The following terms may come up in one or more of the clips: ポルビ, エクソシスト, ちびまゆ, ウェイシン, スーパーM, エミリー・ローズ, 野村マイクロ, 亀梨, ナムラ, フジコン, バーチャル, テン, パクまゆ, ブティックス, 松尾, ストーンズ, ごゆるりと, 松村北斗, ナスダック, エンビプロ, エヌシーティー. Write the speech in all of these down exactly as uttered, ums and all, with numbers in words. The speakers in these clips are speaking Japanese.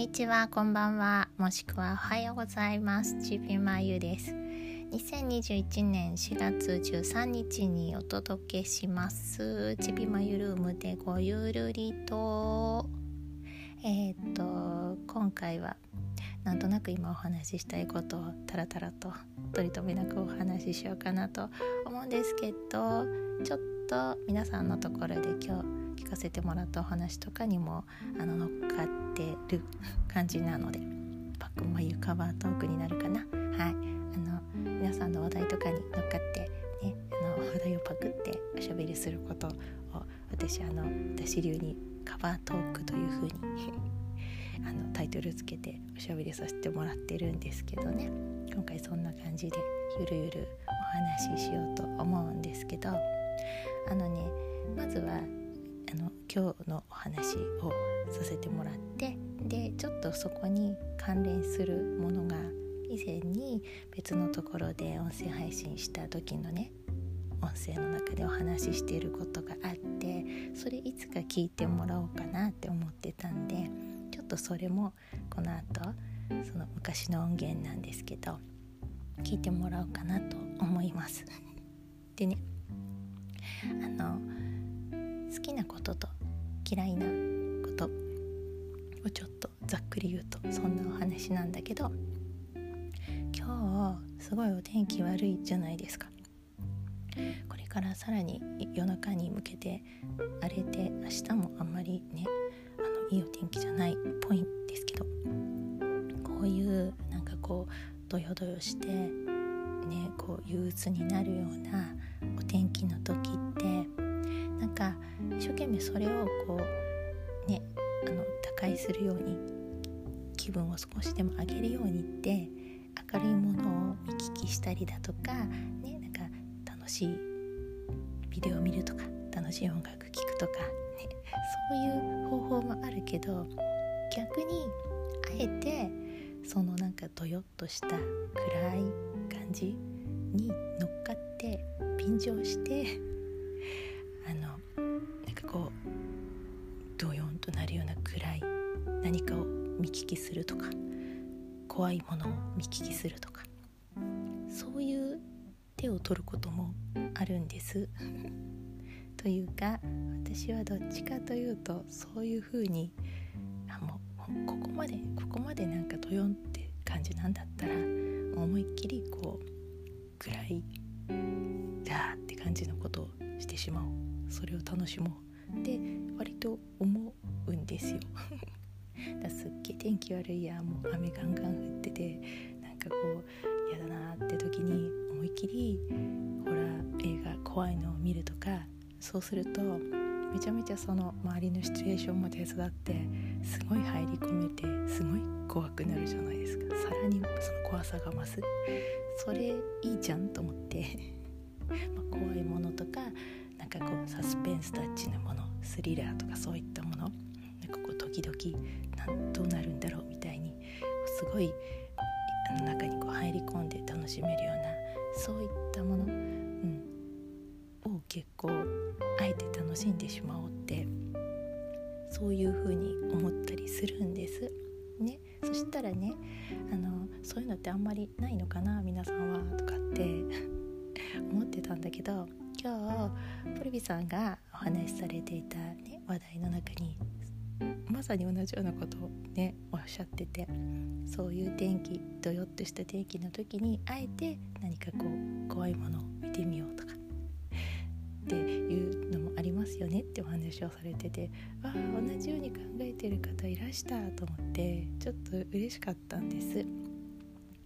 にちは、こんばんは、もしくはおはようございます。ちびまゆです。にせんにじゅういちねんしがつじゅうさんにちにお届けします。ちびまゆルームでごゆるりと。えっと、今回はなんとなく今お話ししたいことをタラタラと取り留めなくお話ししようかなと思うんですけど、ちょっと皆さんのところで今日聞かせてもらったお話とかにもあの乗っかってる感じなので、パックンマユカバートークになるかな。はい、あの皆さんの話題とかに乗っかって、ね、あの話題をパクっておしゃべりすることを私あの私流にカバートークという風にあのタイトルつけておしゃべりさせてもらってるんですけどね、今回そんな感じでゆるゆるお話ししようと思うんですけど、あのね、まずはあの今日のお話をさせてもらって、でちょっとそこに関連するものが以前に別のところで音声配信した時のね音声の中でお話ししていることがあって、それいつか聞いてもらおうかなって思ってたんで、ちょっとそれもこの後その昔の音源なんですけど聞いてもらおうかなと思いますでね、あの好きなことと嫌いなことをちょっとざっくり言うとそんなお話なんだけど、今日すごいお天気悪いじゃないですか。これからさらに夜中に向けて荒れて、明日もあんまりねあのいいお天気じゃないっぽいんですけど、こういうなんかこうドヨドヨしてねこう憂鬱になるようなお天気の時ってなんか一生懸命それをこうねあの打開するように、気分を少しでも上げるようにって明るいものを見聞きしたりだとかね、なんか楽しいビデオを見るとか楽しい音楽聴くとか、ね、そういう方法もあるけど、逆にあえてそのなんかドヨッとした暗い感じに乗っかって便乗してあのなんかこうドヨンとなるような暗い何かを見聞きするとか、怖いものを見聞きするとか、そういう手を取ることもあるんですというか、私はどっちかというとそういう風にあもうここまでここまでなんかドヨンって感じなんだったら思いっきりこう暗いだーって感じのことをしてしまおう、それを楽しもうって割と思うんですよだすっげえ天気悪いや、もう雨ガンガン降っててなんかこう嫌だなって時に思いっきりホラー映画怖いのを見るとか、そうするとめちゃめちゃその周りのシチュエーションも手伝ってすごい入り込めてすごい怖くなるじゃないですか。さらにその怖さが増す、それいいじゃんと思ってまあ、怖いものとか、なんかこうサスペンスタッチのもの、スリラーとかそういったもの、なんかこう時々なんどうなるんだろうみたいにすごいあの中にこう入り込んで楽しめるようなそういったもの、うん、を結構あえて楽しんでしまおうってそういう風に思ったりするんですね。そしたらねあのそういうのってあんまりないのかな皆さんはとかって思ってたんだけど、今日ポルビさんがお話しされていた、ね、話題の中にまさに同じようなことをねおっしゃってて、そういう天気ドヨッとした天気の時にあえて何かこう怖いものを見てみようとかっていうのもありますよねってお話をされてて、わあ同じように考えてる方いらしたと思ってちょっと嬉しかったんです。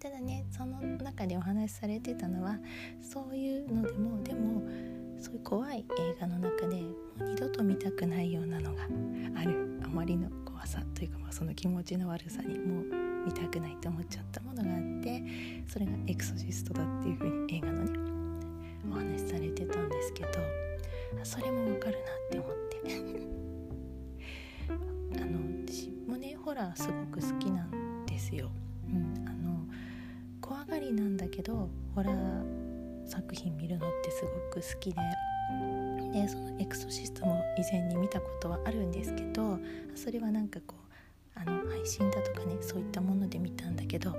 ただね、その中でお話しされてたのはそういうのでもでもそういう怖い映画の中でもう二度と見たくないようなのがある、あまりの怖さというか、まあ、その気持ちの悪さにもう見たくないと思っちゃったものがあって、それがエクソシストだっていうふうに映画のねお話しされてたんですけど、それもわかるなって思ってあの私もねホラーすごく好きなんですよ。うん、あの怖がりなんだけどホラー作品見るのってすごく好きで、でそのエクソシストも以前に見たことはあるんですけど、それはなんかこうあの配信だとかね、そういったもので見たんだけど、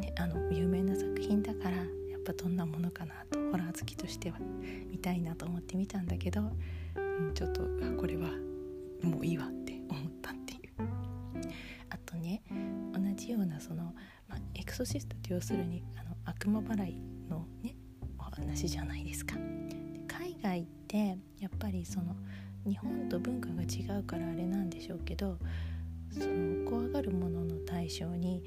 ね、あの有名な作品だからやっぱどんなものかなとホラー好きとしては見たいなと思って見たんだけど、うん、ちょっとあこれはもういいわって思ったっていう。あとね、同じようなその、まあ、エクソシストって要するにあの悪魔払いのねお話じゃないですか。で、海外ってやっぱりその日本と文化が違うからあれなんでしょうけど、その怖がるものの対象に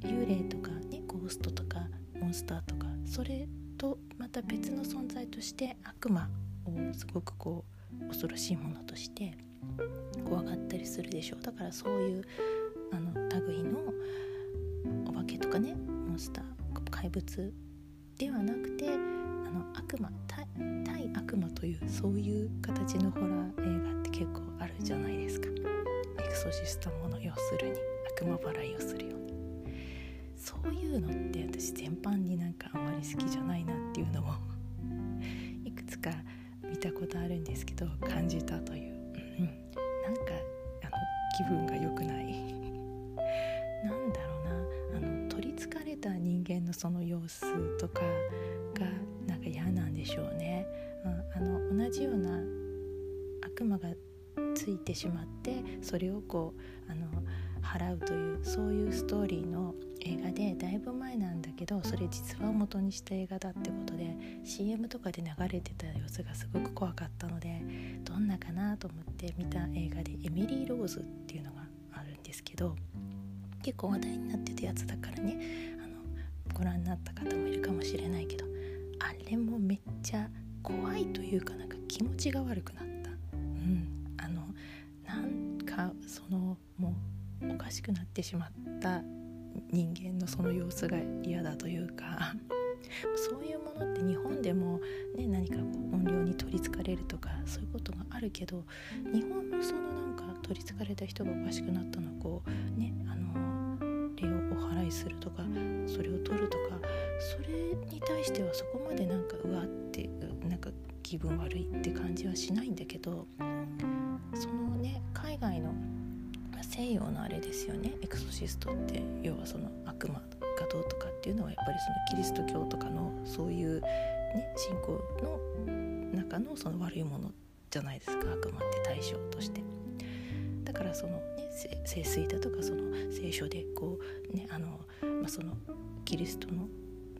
幽霊とか、ね、ゴーストとかモンスターとか、それとまた別の存在として悪魔をすごくこう恐ろしいものとして怖がったりするでしょう。だからそういうあの類のお化けとかね、モンスター怪物ではなくて、あの悪魔対悪魔というそういう形のホラー映画って結構あるじゃないですか。エクソシストもの、要するに悪魔払いをするような、そういうのって私全般になんかあんまり好きじゃないなっていうのもいくつか見たことあるんですけど感じたという、うん、なんかあの気分が良くないなんだろうな、あの取りつかれた人間のその様子とかがなんか嫌なんでしょうね、うん、あの同じような悪魔がついてしまってそれをこうあの払うというそういうストーリーの映画で、だいぶ前なんだけどそれ実話を元にした映画だってことで シーエム とかで流れてた様子がすごく怖かったので、どんなかなと思って見た映画でエミリー・ローズっていうのがあるんですけど、結構話題になってたやつだからね、あのご覧になった方もいるかもしれないけど、あれもめっちゃ怖いというかなんか気持ちが悪くなった、うん、あのなんかそのもうおかしくなってしまった人間のその様子が嫌だというかそういうものって日本でも、ね、何かこう怨霊に取りつかれるとかそういうことがあるけど、日本のそのなんか取りつかれた人がおかしくなったのをこう、ね、あの霊をお祓いするとかそれを取るとか、それに対してはそこまでなんかうわってなんか気分悪いって感じはしないんだけど、そのね海外の西洋のあれですよね、エクソシストって要はその悪魔がどうとかっていうのはやっぱりそのキリスト教とかのそういう、ね、信仰の中のその悪いものじゃないですか、悪魔って対象として。だからその、ね、聖水だとかその聖書でこう、ね、あのまあ、そのキリストの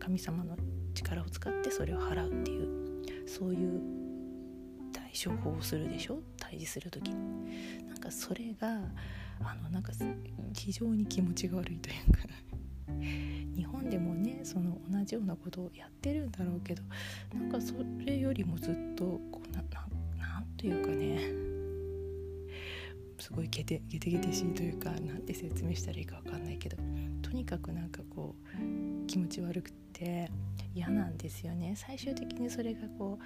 神様の力を使ってそれを払うっていうそういう対処法をするでしょ、対峙するときに。なんかそれがあのなんか非常に気持ちが悪いというか日本でもねその同じようなことをやってるんだろうけど、なんかそれよりもずっとこう な, な, なんというかねすごいゲテゲテゲテしいというか、なんて説明したらいいか分かんないけど、とにかくなんかこう気持ち悪くて嫌なんですよね。最終的にそれがこ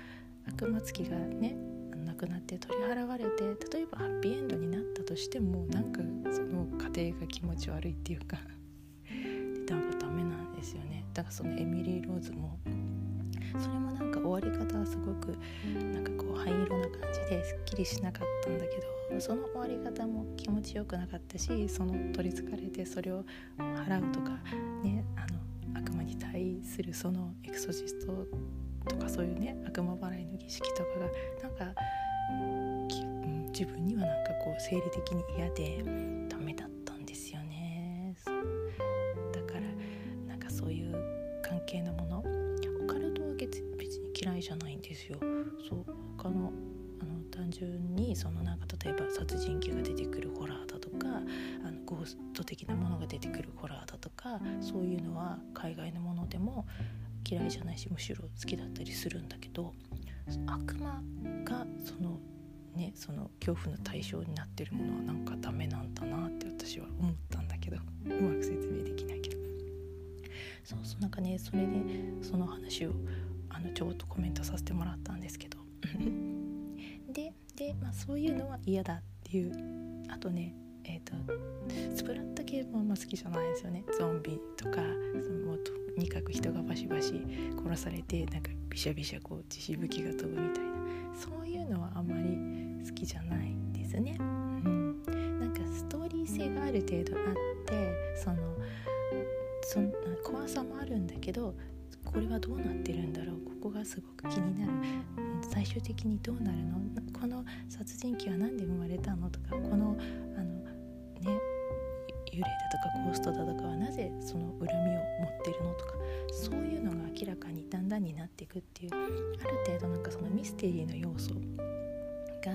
う悪魔つきがねなくなって取り払われて、例えばハッピーエンドになったとしてもなんかその過程が気持ち悪いっていうかなんかダメなんですよね。だからそのエミリー・ローズもそれもなんか終わり方はすごくなんかこう灰色な感じですっきりしなかったんだけど、その終わり方も気持ちよくなかったし、その取りつかれてそれを払うとかね、あの悪魔に対するそのエクソシストとかそういうね悪魔払いの儀式とかがなんか自分にはなんかこう生理的に嫌でダメだったんですよね。だからなんかそういう関係のもの、オカルトは別に嫌いじゃないんですよ。そう他の、あの単純にそのなんか例えば殺人鬼が出てくるホラーだとかあのゴースト的なものが出てくるホラーだとかそういうのは海外のものでも嫌いじゃないしむしろ好きだったりするんだけど、悪魔がそのねその恐怖の対象になってるものはなんかダメなんだなって私は思ったんだけどうまく説明できないけど、そうそうなんかねそれでその話をあのちょっとコメントさせてもらったんですけどで、で、まあ、そういうのは嫌だっていう。あとねえーと、スプラッタ系もあんま好きじゃないですよね。ゾンビとかもうとにかく人がバシバシ殺されてなんかビシャビシャこう血しぶきが飛ぶみたいなそういうのはあんまり好きじゃないですね、うん、なんかストーリー性がある程度あって、そのその怖さもあるんだけど、これはどうなってるんだろう、ここがすごく気になる、最終的にどうなるの、この殺人鬼は何で生まれたのとか、このあのね幽霊だとかゴーストだとかはなぜその恨みを持ってるのとか、そういうのが明らかにだんだんになっていくっていう、ある程度なんかそのミステリーの要素が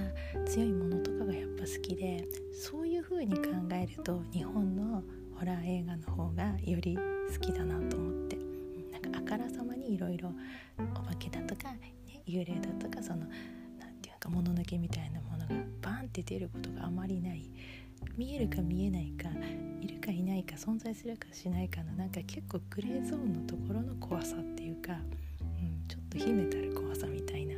強いものとかがやっぱ好きで、そういう風に考えると日本のホラー映画の方がより好きだなと思って、なんかあからさまにいろいろお化けだとか、ね、幽霊だとか、そのなんていうか物抜けみたいなものがバンって出ることがあまりない、見えるか見えないか、いるかいないか、存在するかしないかの、なんか結構グレーゾーンのところの怖さっていうか、うん、ちょっと秘めたる怖さみたいな、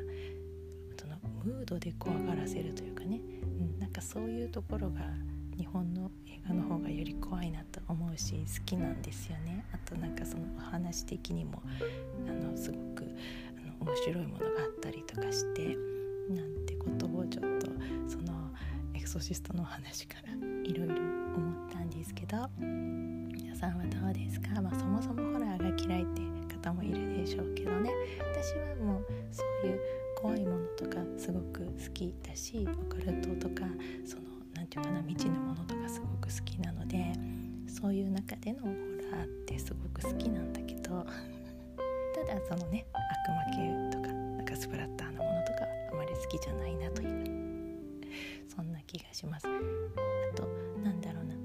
そのムードで怖がらせるというかね、うん、なんかそういうところが日本の映画の方がより怖いなと思うし好きなんですよね。あとなんかそのお話的にもあのすごくあの面白いものがあったりとかして、なんてことをちょっとそのエクソシストのお話からいろいろ思ったんですけど、皆さんはどうですか？まあ、そもそもホラーが嫌いって方もいるでしょうけどね、私はもうそういう怖いものとかすごく好きだし、オカルトとかそのなんていうかな未知のものとかすごく好きなので、そういう中でのホラーってすごく好きなんだけどただそのね悪魔系とかなんかスプラッターのものとかあまり好きじゃないなというそんな気がします。あとなんだろうな、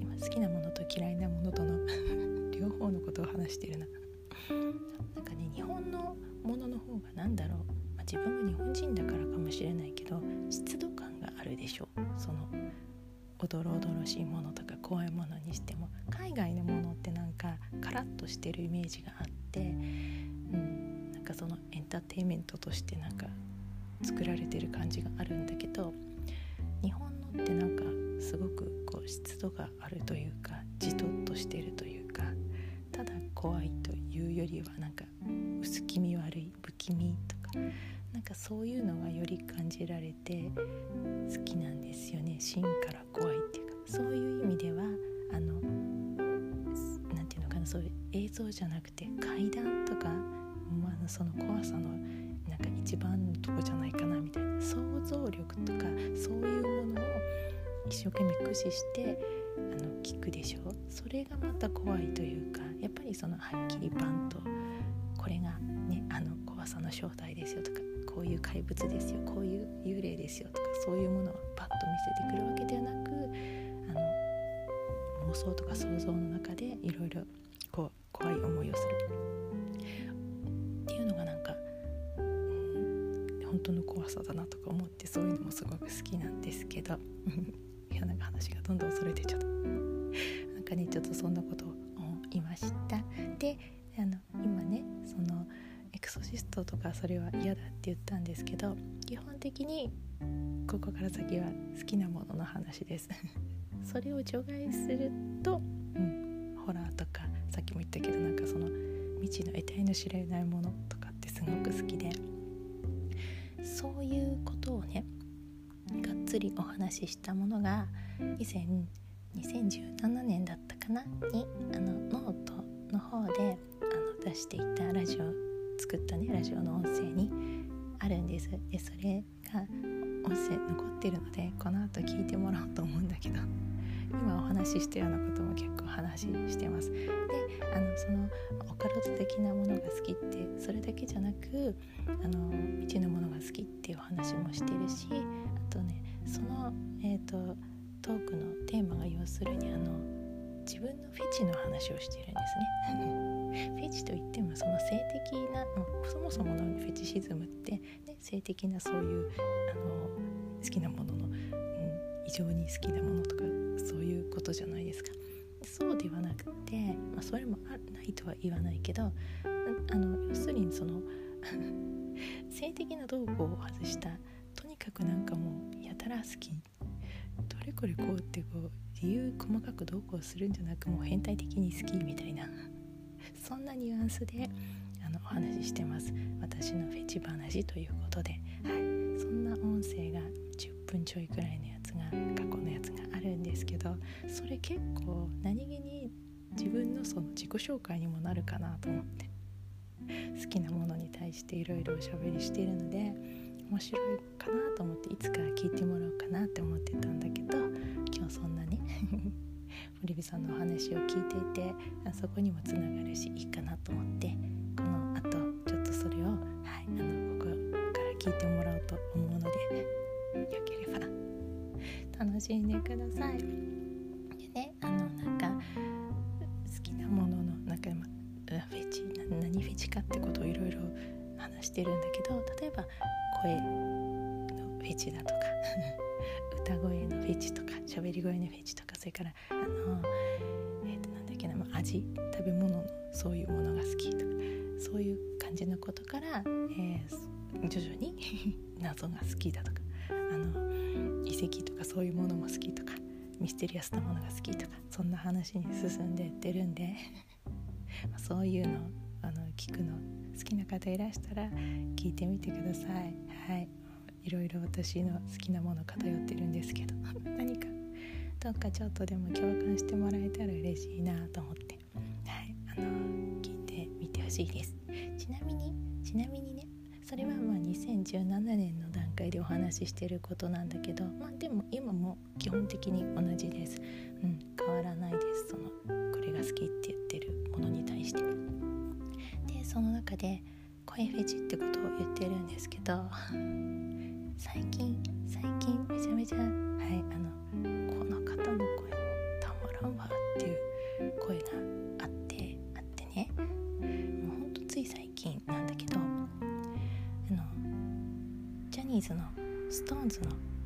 今好きなものと嫌いなものとの両方のことを話してるななんかね日本のものの方がなんだろう、まあ、自分は日本人だからかもしれないけど湿度感があるでしょう。そのおどろおどろしいものとか怖いものにしても、海外のものってなんかカラッとしてるイメージがあって、うん、なんかそのエンターテインメントとしてなんか作られてる感じがあるんだけど、日本のってなんかすごくこう湿度があるというかじとっとしてるというか、ただ怖いというよりはなんか薄気味悪い不気味とかなんかそういうのがより感じられて好きなんですよね。芯から怖いっていうか、そういう意味ではあのなんていうのかな、そういう映像じゃなくて階段とか、まあ、その怖さのなんか一番のとこじゃないかなみたいな想像力とかそういうものを一生懸命駆使してあの聞くでしょ。それがまた怖いというか、やっぱりそのはっきりバンとこれがねあの怖さの正体ですよとか、こういう怪物ですよ、こういう幽霊ですよとか、そういうものをパッと見せてくるわけではなく、あの妄想とか想像の中でいろいろこう怖い思いをするっていうのがなんか、うん、本当の怖さだなとか思って、そういうのもすごく好きなんですけどいやなんか話がどんどんそれてちゃったなんかねちょっとそんなことを思いました。であの今ねそのエクソシストとかそれは嫌だって言ったんですけど、基本的にここから先は好きなものの話ですそれを除外すると、うん、ホラーとかさっきも言ったけどなんかその未知の得体の知れないものとかってすごく好きで、そういうことをねがっつりお話ししたものが以前にせんじゅうななねんだったかなにあのノートの方であの出していたラジオ作ったねラジオの音声にあるんです。でそれが音声残ってるのでこの後聞いてもらおうと思うんだけど、今お話ししてるようなことも結構話してます。であのそのオカルト的なものが好きってそれだけじゃなく、あの未知のものが好きっていうお話もしてるし、あとねその、えーと、トークのテーマが要するにあの自分のフェチの話をしているんですねフェチといってもその性的な、そもそものフェチシズムって、ね、性的なそういうあの好きなものの、うん、異常に好きなものとかそういうことじゃないですか。そうではなくて、まあ、それもないとは言わないけど、あの要するにその性的な道具を外したとにかくなんかもうやたら好き、どれこれこうってこう理由細かくどうこうするんじゃなくもう変態的に好きみたいなそんなニュアンスであのお話ししてます。私のフェチ話ということで、はい、そんな音声がじゅっぷんちょいくらいのやつが過去のやつがあるるんですけど、それ結構何気に自分のその自己紹介にもなるかなと思って、好きなものに対していろいろおしゃべりしているので面白いかなと思って、いつか聞いてもらおうかなって思ってたんだけど、今日そんなに堀部さんのお話を聞いていて、あそこにもつながるしいいかなと思って、この後ちょっとそれを、はい、あのここから聞いてもらおうと思うので、よければ楽しんでください。でね、あのなんか好きなもののなんかフェチな何フェチかってことをいろいろ話してるんだけど、例えば声のフェチだとか歌声のフェチとか喋り声のフェチとか、それからあの、えー、となんだっけな、味、食べ物のそういうものが好きとか、そういう感じのことから、えー、徐々に謎が好きだとか、あの遺跡とかそういうものも好きとか、ミステリアスなものが好きとか、そんな話に進んでいってるんでそういうのあの聞くの好きな方いらしたら聞いてみてください。はい、いろいろ私の好きなもの偏ってるんですけど何かどっかちょっとでも共感してもらえたら嬉しいなと思って、はい、あの聞いてみてほしいです。ちなみにちなみにね、それはまあにせんじゅうななねんの段階でお話ししてることなんだけど、まあでも今も基本的に同じです。うん、変わらないです。そのこれが好きって言ってるものに対して。で、その中で声フェチってことを言ってるんですけど、最近最近めちゃめちゃ、はい、あのこの方の声もたまらんわっていう声があってあってね、もうほんとつい最近なんだけど、あのジャニーズのストーンズ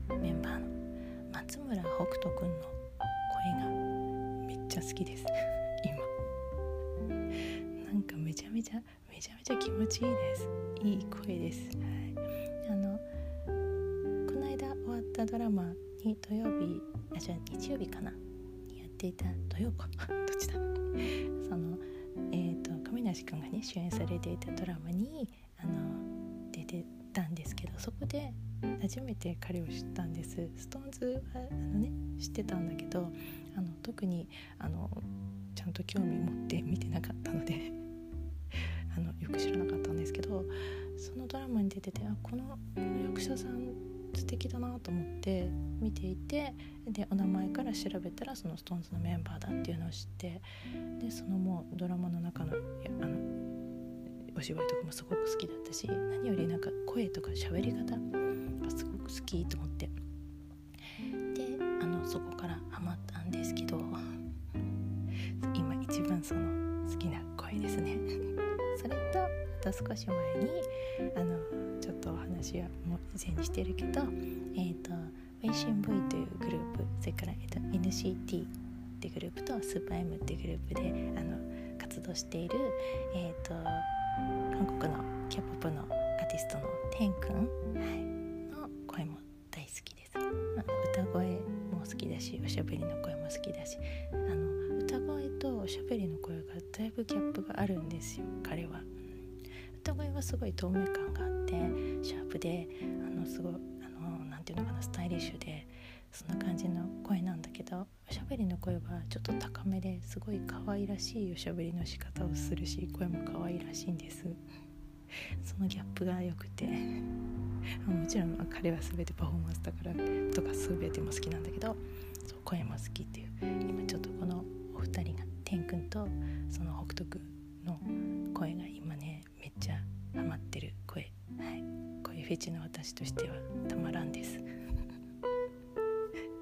のメンバーの松村北斗くんの声がめっちゃ好きです今なんかめちゃめちゃめちゃめちゃ気持ちいいです。いい声です。はい、あのこの間終わったドラマに土曜日あじゃあ日曜日かなにやっていた土曜かどっちだそのえーと亀梨くんがね主演されていたドラマにあの出てたんですけど、そこで初めて彼を知ったんです。ストーンズはあのね知ってたんだけど、あの特にあのちゃんと興味持って見てなかったのであのよく知らなかったんですけど、そのドラマに出てて、あこの、この役者さん素敵だなと思って見ていて、でお名前から調べたらそのストーンズのメンバーだっていうのを知って、でそのもうドラマの中の、あのお芝居とかもすごく好きだったし、何よりなんか声とか喋り方がすごく好きと思って、であのそこからハマったんですけど、今一番その好きな声ですねそれとあと少し前にあのちょっとお話はもう以前にしてるけど、えっとウェイシン V というグループ、それから、えー、と エヌシーティー ってグループとスーパー M ってグループであの活動している、えー、と韓国の K-ポップ のアーティストのテン君、はい、の声も大好きです。歌声も好きだし、おしゃべりの声も好きだし、あの歌声とおしゃべりの声がだいぶギャップがあるんですよ彼は。歌声はすごい透明感があってシャープで、あのすごいあのなんていうのかな、スタイリッシュでそんな感じの声なんだけど、おしゃべりの声はちょっと高めですごい可愛らしいおしゃべりの仕方をするし、声も可愛らしいんですそのギャップが良くてもちろん彼は全てパフォーマンスだからとか全ても好きなんだけど、そう声も好きっていう、今ちょっとこのお二人が天君とその北斗君の声が今ねめっちゃハマってる声、はい、声フェチの私としてはたまらんです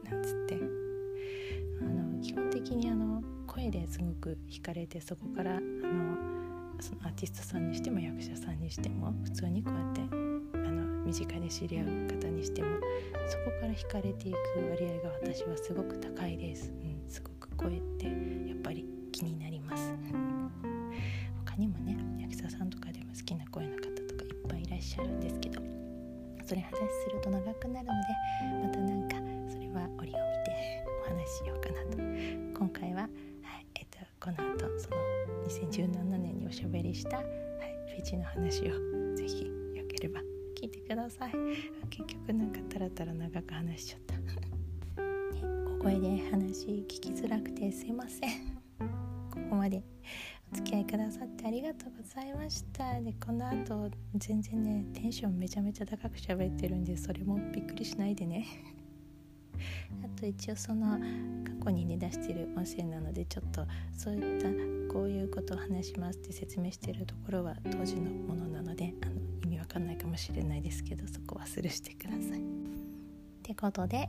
なんつってあの基本的にあの声ですごく惹かれて、そこからあのそのアーティストさんにしても役者さんにしても普通にこうやってあの身近で知り合う方にしても、そこから惹かれていく割合が私はすごく高いです、うん、すごく声ってやっぱり気になります他にもね役者さんとかでも好きな声の方とかいっぱいいらっしゃるんですけど、それ話すると長くなるので、またなんかそれは折を見てお話しようかなと。今回は、はい、えっと、この後そのにせんじゅうななねんにおしゃべりした、はい、フェチの話をぜひよければ聞いてください。結局なんかタラタラ長く話しちゃった、ね声で話聞きづらくてすいませんここまでお付き合いくださってありがとうございました。でこの後全然ねテンションめちゃめちゃ高く喋ってるんで、それもびっくりしないでねあと一応その過去にね出してる音声なので、ちょっとそういったこういうことを話しますって説明してるところは当時のものなので、あの意味わかんないかもしれないですけど、そこはスルーしてくださいってことで、はい、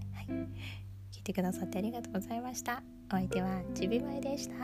聞いてくださってありがとうございました。お相手はちびまえでした。